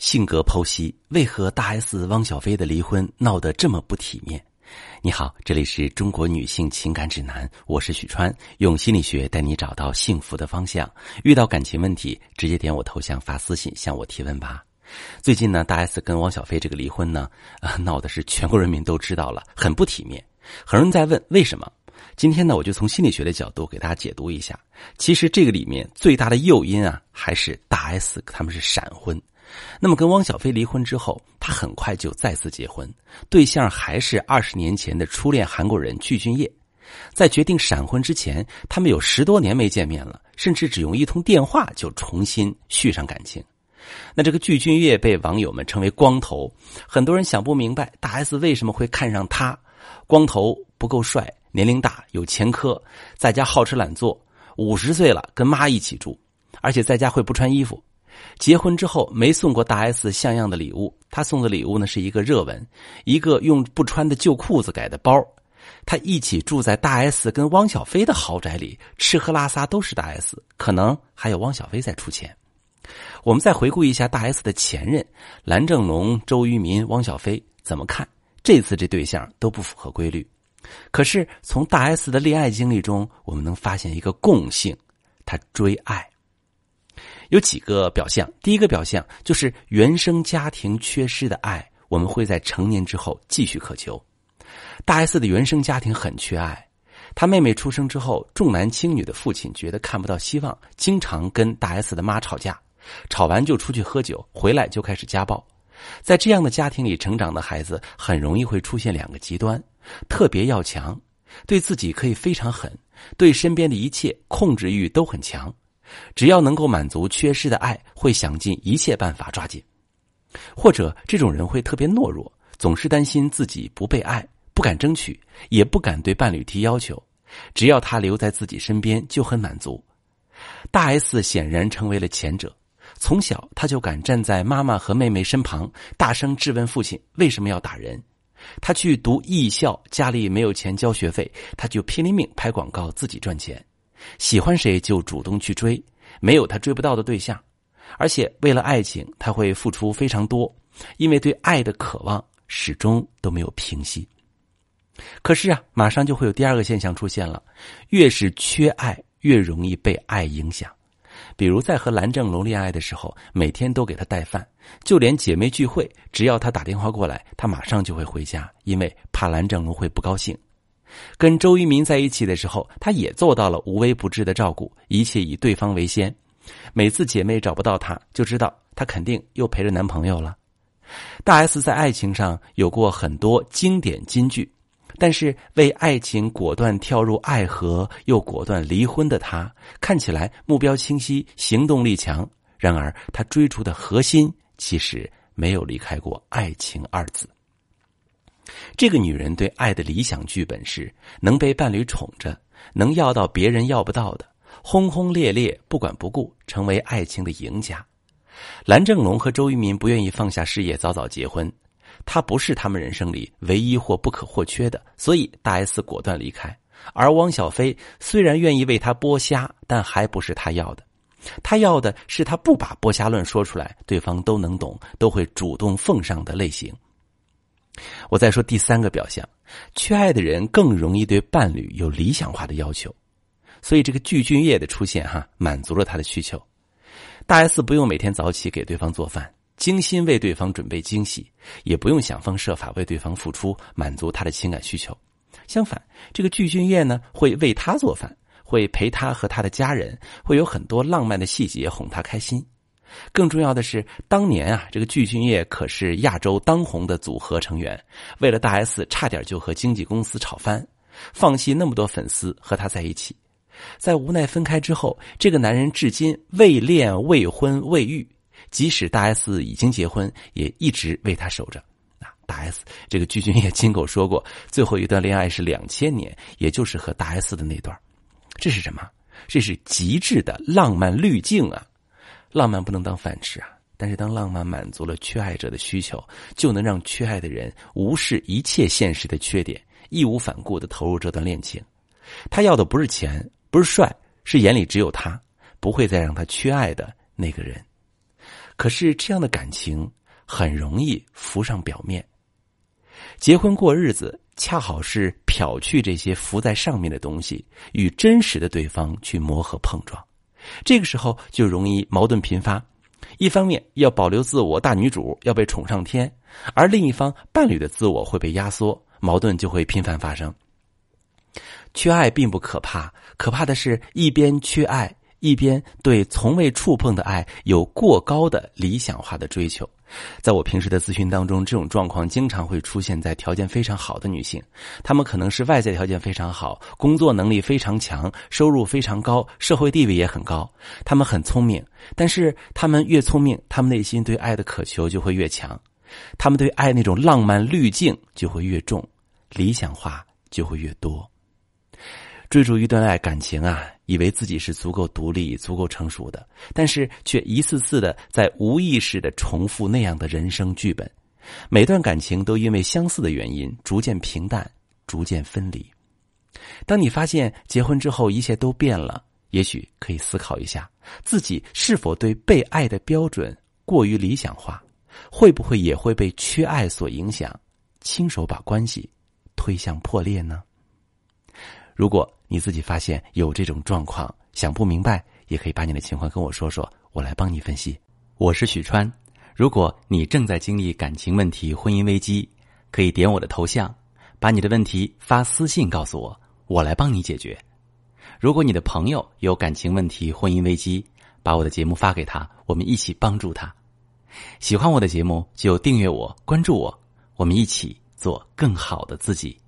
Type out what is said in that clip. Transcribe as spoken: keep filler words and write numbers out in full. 性格剖析为何大 S 汪小菲的离婚闹得这么不体面。你好，这里是中国女性情感指南，我是许川，用心理学带你找到幸福的方向。遇到感情问题，直接点我头像发私信向我提问吧。最近呢，大 S 跟汪小菲这个离婚呢、啊、闹的是全国人民都知道了，很不体面。很多人在问为什么，今天呢我就从心理学的角度给大家解读一下。其实这个里面最大的诱因啊，还是大 S 他们是闪婚。那么跟汪小菲离婚之后，他很快就再次结婚，对象还是二十年前的初恋韩国人具俊晔。在决定闪婚之前，他们有十多年没见面了，甚至只用一通电话就重新续上感情。那这个具俊晔被网友们称为光头，很多人想不明白大 S 为什么会看上他。光头不够帅，年龄大，有前科，在家好吃懒做，五十岁了跟妈一起住，而且在家会不穿衣服。结婚之后没送过大 S 像样的礼物，他送的礼物呢是一个热吻，一个用不穿的旧裤子改的包。他一起住在大 S 跟汪小菲的豪宅里，吃喝拉撒都是大 S， 可能还有汪小菲在出钱。我们再回顾一下大 S 的前任蓝正龙、周渝民、汪小菲，怎么看这次这对象都不符合规律。可是从大 S 的恋爱经历中，我们能发现一个共性，他追爱。有几个表象，第一个表象就是原生家庭缺失的爱，我们会在成年之后继续渴求。大 S 的原生家庭很缺爱，她妹妹出生之后，重男轻女的父亲觉得看不到希望，经常跟大 S 的妈吵架，吵完就出去喝酒，回来就开始家暴。在这样的家庭里成长的孩子，很容易会出现两个极端，特别要强，对自己可以非常狠，对身边的一切控制欲都很强，只要能够满足缺失的爱，会想尽一切办法抓紧。或者这种人会特别懦弱，总是担心自己不被爱，不敢争取，也不敢对伴侣提要求，只要他留在自己身边就很满足。大 S 显然成为了前者，从小他就敢站在妈妈和妹妹身旁，大声质问父亲为什么要打人。他去读艺校，家里没有钱交学费，他就拼了命拍广告自己赚钱，喜欢谁就主动去追，没有他追不到的对象。而且为了爱情他会付出非常多，因为对爱的渴望始终都没有平息。可是啊，马上就会有第二个现象出现了，越是缺爱越容易被爱影响。比如在和蓝正龙恋爱的时候，每天都给他带饭，就连姐妹聚会，只要他打电话过来，他马上就会回家，因为怕蓝正龙会不高兴。跟周渝民在一起的时候，他也做到了无微不至的照顾，一切以对方为先。每次姐妹找不到他，就知道他肯定又陪着男朋友了。大 S 在爱情上有过很多经典金句，但是为爱情果断跳入爱河又果断离婚的他，看起来目标清晰，行动力强，然而他追逐的核心其实没有离开过爱情二字。这个女人对爱的理想剧本是能被伴侣宠着，能要到别人要不到的，轰轰烈烈，不管不顾，成为爱情的赢家。蓝正龙和周渝民不愿意放下事业，早早结婚，他不是他们人生里唯一或不可或缺的，所以大 S 果断离开。而汪小菲虽然愿意为他剥虾，但还不是他要的，他要的是他不把剥虾论说出来，对方都能懂，都会主动奉上的类型。我再说第三个表象，缺爱的人更容易对伴侣有理想化的要求，所以这个具俊晔的出现哈、啊，满足了他的需求。大 S 不用每天早起给对方做饭，精心为对方准备惊喜，也不用想方设法为对方付出，满足他的情感需求。相反，这个具俊晔呢，会为他做饭，会陪他和他的家人，会有很多浪漫的细节哄他开心。更重要的是，当年啊，这个具俊晔可是亚洲当红的组合成员，为了大 S 差点就和经纪公司吵翻，放弃那么多粉丝和他在一起。在无奈分开之后，这个男人至今未恋未婚未育，即使大 S 已经结婚，也一直为他守着。大 S 这个具俊晔亲口说过，最后一段恋爱是两千年，也就是和大 S 的那段。这是什么？这是极致的浪漫滤镜啊！浪漫不能当饭吃啊，但是当浪漫满足了缺爱者的需求，就能让缺爱的人无视一切现实的缺点，义无反顾地投入这段恋情。他要的不是钱，不是帅，是眼里只有他，不会再让他缺爱的那个人。可是这样的感情很容易浮上表面。结婚过日子恰好是漂去这些浮在上面的东西，与真实的对方去磨合碰撞，这个时候就容易矛盾频发。一方面要保留自我大女主，要被宠上天，而另一方伴侣的自我会被压缩，矛盾就会频繁发生。缺爱并不可怕，可怕的是一边缺爱，一边对从未触碰的爱有过高的理想化的追求。在我平时的咨询当中，这种状况经常会出现在条件非常好的女性，她们可能是外在条件非常好，工作能力非常强，收入非常高，社会地位也很高，她们很聪明，但是她们越聪明，她们内心对爱的渴求就会越强，她们对爱那种浪漫滤镜就会越重，理想化就会越多。追逐一段爱感情啊，以为自己是足够独立足够成熟的，但是却一次次的在无意识的重复那样的人生剧本。每段感情都因为相似的原因逐渐平淡，逐渐分离。当你发现结婚之后一切都变了，也许可以思考一下自己是否对被爱的标准过于理想化，会不会也会被缺爱所影响，亲手把关系推向破裂呢？如果你自己发现有这种状况，想不明白，也可以把你的情况跟我说说，我来帮你分析。我是许川，如果你正在经历感情问题、婚姻危机，可以点我的头像，把你的问题发私信告诉我，我来帮你解决。如果你的朋友有感情问题、婚姻危机，把我的节目发给他，我们一起帮助他。喜欢我的节目就订阅我、关注我，我们一起做更好的自己。